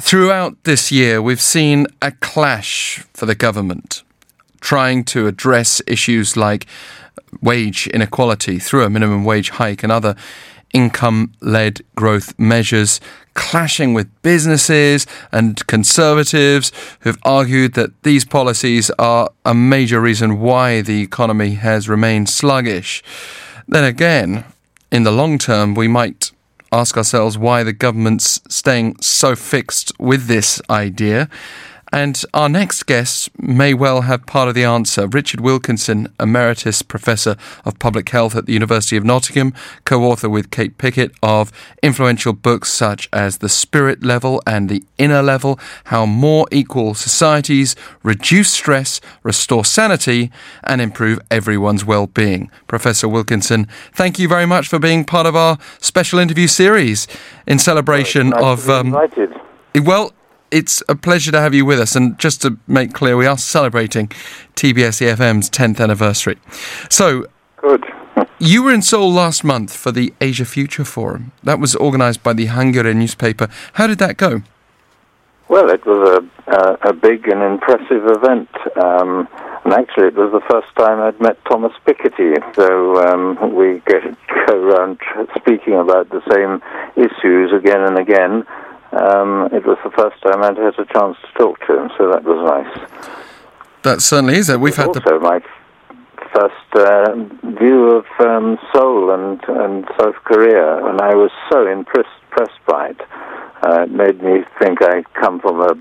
Throughout this year, we've seen a clash for the government, trying to address issues like wage inequality through a minimum wage hike and other income-led growth measures, clashing with businesses and conservatives who've argued that these policies are a major reason why the economy has remained sluggish. Then again, in the long term, we might ask ourselves why the government's staying so fixed with this idea. And our next guest may well have part of the answer. Richard Wilkinson, Emeritus Professor of Public Health at the University of Nottingham, co-author with Kate Pickett of influential books such as The Spirit Level and The Inner Level, How More Equal Societies Reduce Stress, Restore Sanity, and Improve Everyone's Well-Being. Professor Wilkinson, thank you very much for being part of our special interview series in celebration of... Well... It's a pleasure to have you with us, and just to make clear, we are celebrating TBS EFM's 10th anniversary. So, good. You were in Seoul last month for the Asia Future Forum. That was organised by the Hankyoreh newspaper. How did that go? Well, it was a big and impressive event, and actually it was the first time I'd met Thomas Piketty, so we go around speaking about the same issues again and again. It was the first time I'd had a chance to talk to him, so that was nice. That certainly is. It was also my first view of Seoul and South Korea, and I was so impressed by it. It made me think I come from a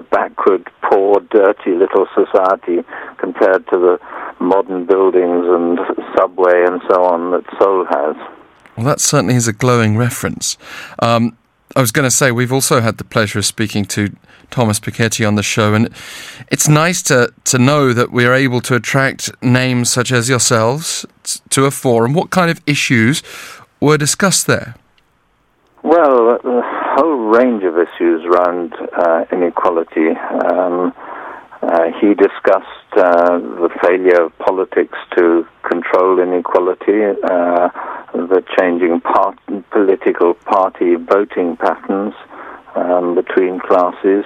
backward, poor, dirty little society compared to the modern buildings and subway and so on that Seoul has. Well, that certainly is a glowing reference. I was going to say, we've also had the pleasure of speaking to Thomas Piketty on the show, and it's nice to know that we're able to attract names such as yourselves to a forum. What kind of issues were discussed there? Well, a whole range of issues around inequality. He discussed the failure of politics to control inequality, the changing political party voting patterns between classes.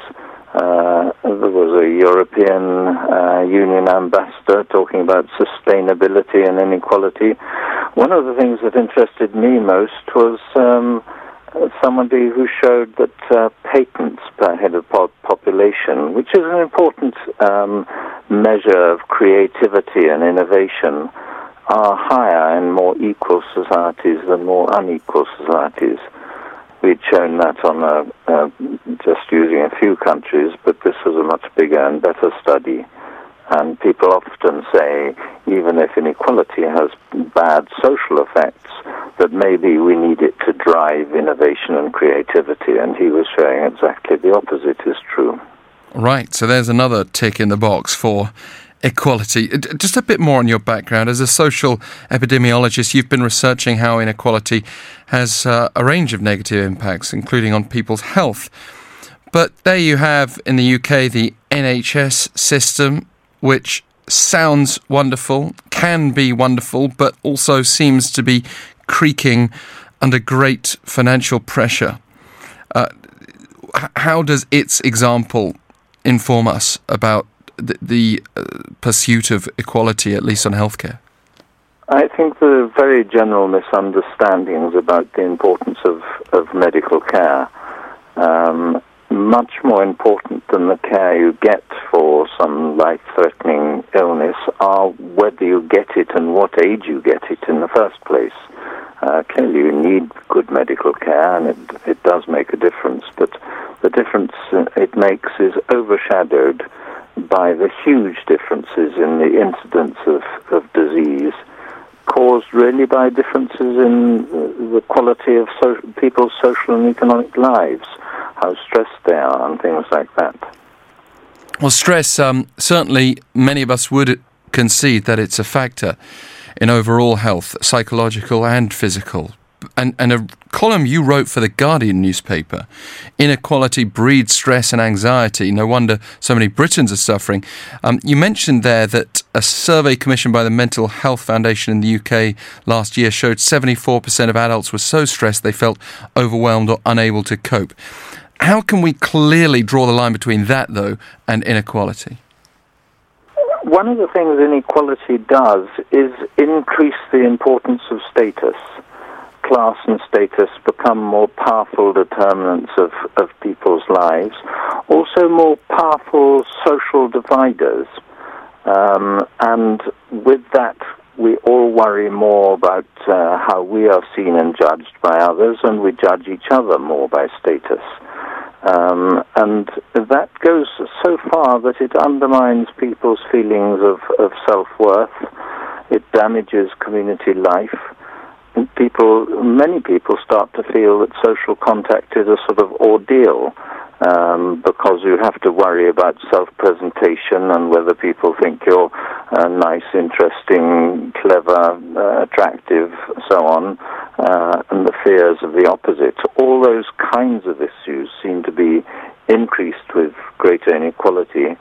There was a European Union ambassador talking about sustainability and inequality. One of the things that interested me most was somebody who showed that patents per head of population, which is an important measure of creativity and innovation, are higher in more equal societies than more unequal societies. We'd shown that on just using a few countries, but this was a much bigger and better study. And people often say, even if inequality has bad social effects, that maybe we need it to drive innovation and creativity, and he was showing exactly the opposite is true. Right, so there's another tick in the box for equality. Just a bit more on your background. As a social epidemiologist, you've been researching how inequality has a range of negative impacts, including on people's health. But there you have, in the UK, the NHS system, which sounds wonderful, can be wonderful, but also seems to be creaking under great financial pressure. How does its example inform us about the pursuit of equality, at least on healthcare? I think there are very general misunderstandings about the importance of medical care. Much more important than the care you get for some life-threatening illness are whether you get it and what age you get it in the first place. Clearly you need good medical care, and it does make a difference, but the difference it makes is overshadowed by the huge differences in the incidence of disease, caused really by differences in the quality of people's social and economic lives, how stressed they are and things like that. Well, stress, certainly many of us would concede that it's a factor in overall health, psychological and physical. And a column you wrote for the Guardian newspaper, Inequality Breeds Stress and Anxiety, no wonder so many Britons are suffering. You mentioned there that A survey commissioned by the Mental Health Foundation in the UK last year showed 74% of adults were so stressed they felt overwhelmed or unable to cope. How can we clearly draw the line between that, though, and inequality? One of the things inequality does is increase the importance of status. Class and status become more powerful determinants of people's lives, also more powerful social dividers. And with that, we all worry more about how we are seen and judged by others, and we judge each other more by status. And that goes so far that it undermines people's feelings of self-worth. It damages community life. And many people start to feel that social contact is a sort of ordeal, because you have to worry about self-presentation and whether people think you're nice, interesting, clever, attractive, so on, and the fears of the opposite. All those kinds of issues seem to be increased with greater inequality,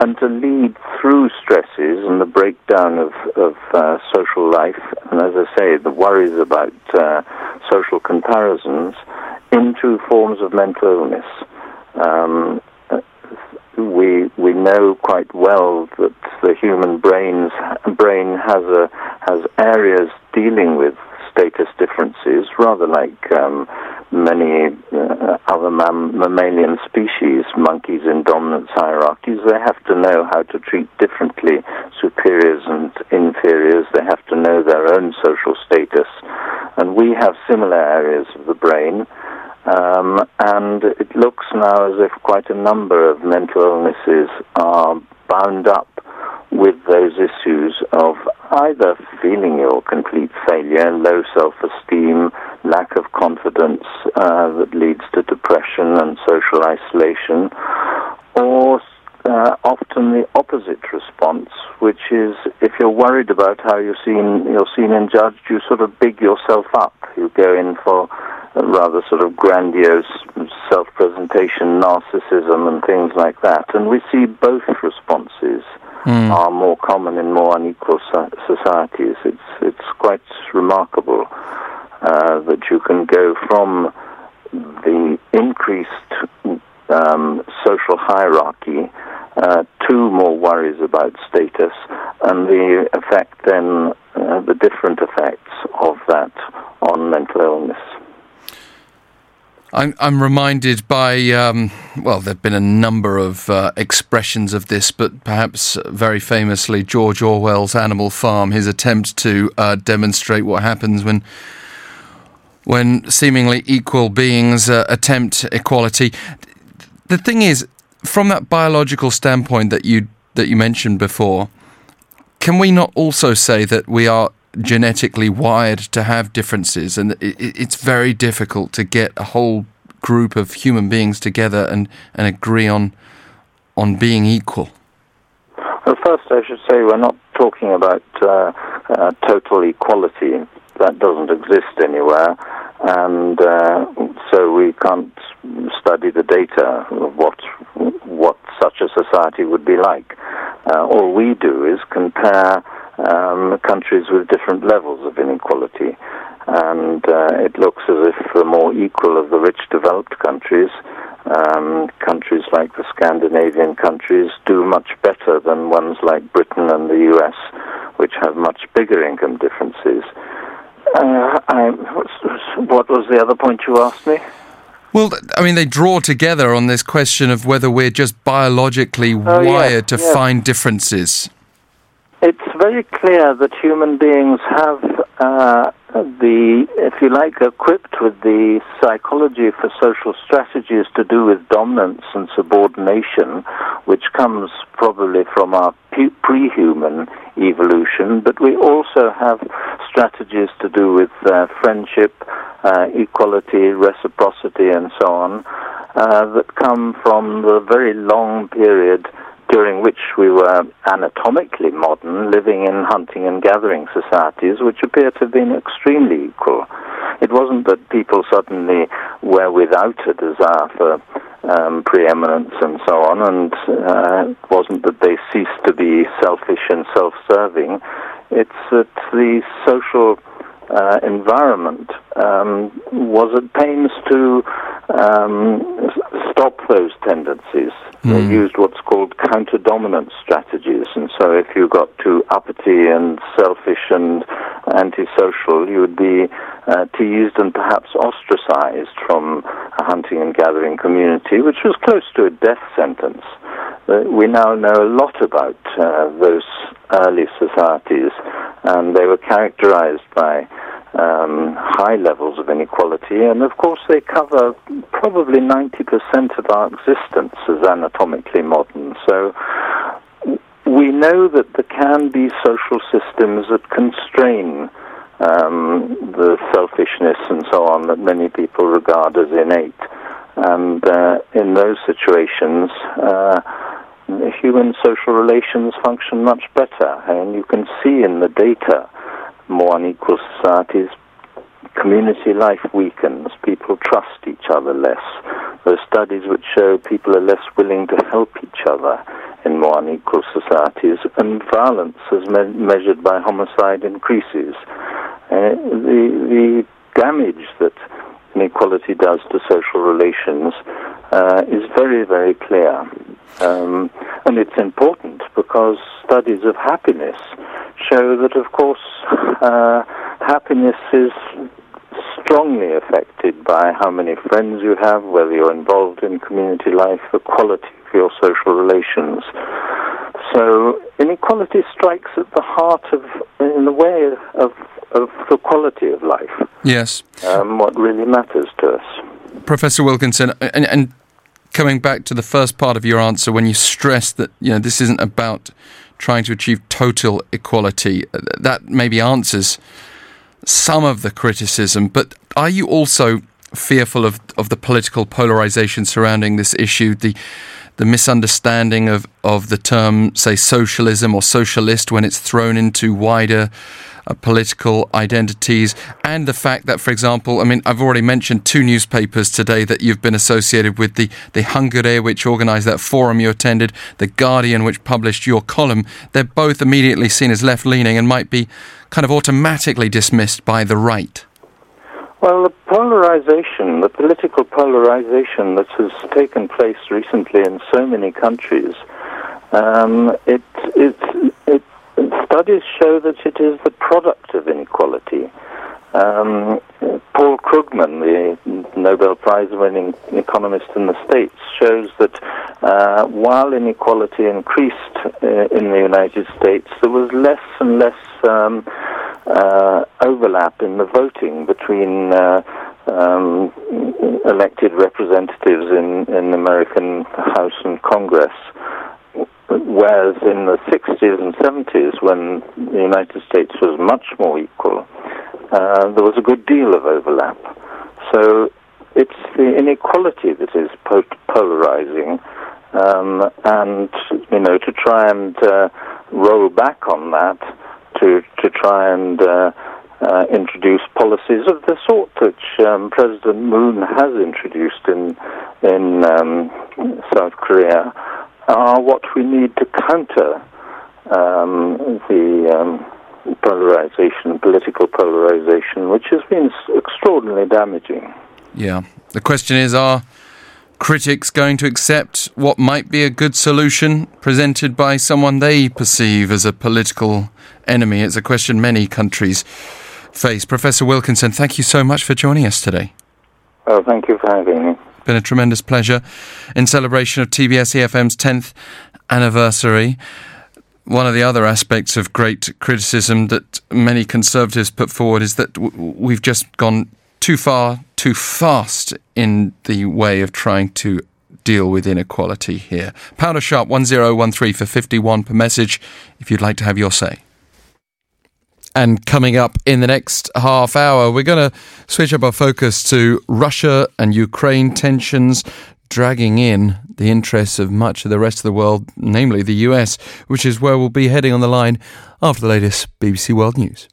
and to lead through stresses and the breakdown of social life, and as I say, the worries about social comparisons, into forms of mental illness. We know quite well that the human brain has areas dealing with status differences, rather like many other mammalian species, monkeys in dominance hierarchies. They have to know how to treat differently superiors and inferiors. They have to know their own social status. And we have similar areas of the brain. And it looks now as if quite a number of mental illnesses are bound up with those issues of either feeling your complete failure, low self-esteem, lack of confidence that leads to depression and social isolation, or often the opposite response, which is if you're worried about how you're seen and judged, you sort of big yourself up. You go in for a rather sort of grandiose self-presentation, narcissism and things like that. And we see both responses are more common in more unequal societies. It's quite remarkable that you can go from the increased social hierarchy to more worries about status and the effect then, the different effects of that on mental illness. I'm reminded by, there have been a number of expressions of this, but perhaps very famously George Orwell's Animal Farm, his attempt to demonstrate what happens when seemingly equal beings attempt equality. The thing is, from that biological standpoint that you mentioned before, can we not also say that we are genetically wired to have differences, and it's very difficult to get a whole group of human beings together and agree on being equal? Well, first I should say we're not talking about total equality. That doesn't exist anywhere, and so we can't study the data of what such a society would be like. All we do is compare countries with different levels of inequality, and it looks as if the more equal of the rich developed countries, countries like the Scandinavian countries, do much better than ones like Britain and the US, which have much bigger income differences. What was the other point you asked me? Well, I mean, they draw together on this question of whether we're just biologically wired to find differences. It's very clear that human beings have are equipped with the psychology for social strategies to do with dominance and subordination, which comes probably from our pre-human evolution, but we also have strategies to do with friendship, equality, reciprocity, and so on, that come from the very long period during which we were anatomically modern, living in hunting and gathering societies, which appear to have been extremely equal. It wasn't that people suddenly were without a desire for preeminence and so on, and it wasn't that they ceased to be selfish and self-serving. It's that the social environment was at pains to stop those tendencies. They used what's called counter-dominant strategies, and so if you got too uppity and selfish and antisocial, you would be teased and perhaps ostracized from a hunting and gathering community, which was close to a death sentence. We now know a lot about those early societies, and they were characterized by high levels of inequality, and of course they cover probably 90% of our existence as anatomically modern. So we know that there can be social systems that constrain the selfishness and so on that many people regard as innate. And in those situations, human social relations function much better. And you can see in the data, more unequal societies, community life weakens, people trust each other less. There are studies which show people are less willing to help each other in more unequal societies, and violence as measured by homicide increases. The damage that inequality does to social relations is very, very clear. And it's important because studies of happiness show that, of course, happiness is strongly affected by how many friends you have, whether you're involved in community life, the quality of your social relations. So inequality strikes at the heart of, in the way of the quality of life. Yes. What really matters to us. Professor Wilkinson, and coming back to the first part of your answer, when you stress that, you know, this isn't about trying to achieve total equality, that maybe answers some of the criticism. But are you also fearful of the political polarisation surrounding this issue, the misunderstanding of the term, say, socialism or socialist when it's thrown into wider political identities, and the fact that, for example, I mean, I've already mentioned two newspapers today that you've been associated with, the Hankyoreh, which organised that forum you attended, The Guardian, which published your column. They're both immediately seen as left-leaning and might be kind of automatically dismissed by the right. Well, the polarisation, the political polarisation that has taken place recently in so many countries, studies show that it is the product of inequality. Paul Krugman, the Nobel Prize-winning economist in the States, shows that while inequality increased in the United States, there was less and less overlap in the voting between elected representatives in the American House and Congress. Whereas in the 60s and 70s, when the United States was much more equal, there was a good deal of overlap. So it's the inequality that is polarizing, and, you know, to try and roll back on that, to try and introduce policies of the sort which President Moon has introduced in South Korea, are what we need to counter the polarization, political polarization, which has been extraordinarily damaging. Yeah. The question is, are critics going to accept what might be a good solution presented by someone they perceive as a political enemy? It's a question many countries face. Professor Wilkinson, thank you so much for joining us today. Oh, thank you for having me. Been a tremendous pleasure. In celebration of TBS EFM's 10th anniversary, one of the other aspects of great criticism that many conservatives put forward is that we've just gone too far, too fast in the way of trying to deal with inequality here. Pound or sharp 1013 for 51 per message if you'd like to have your say. And coming up in the next half hour, we're going to switch up our focus to Russia and Ukraine tensions, dragging in the interests of much of the rest of the world, namely the US, which is where we'll be heading on the line after the latest BBC World News.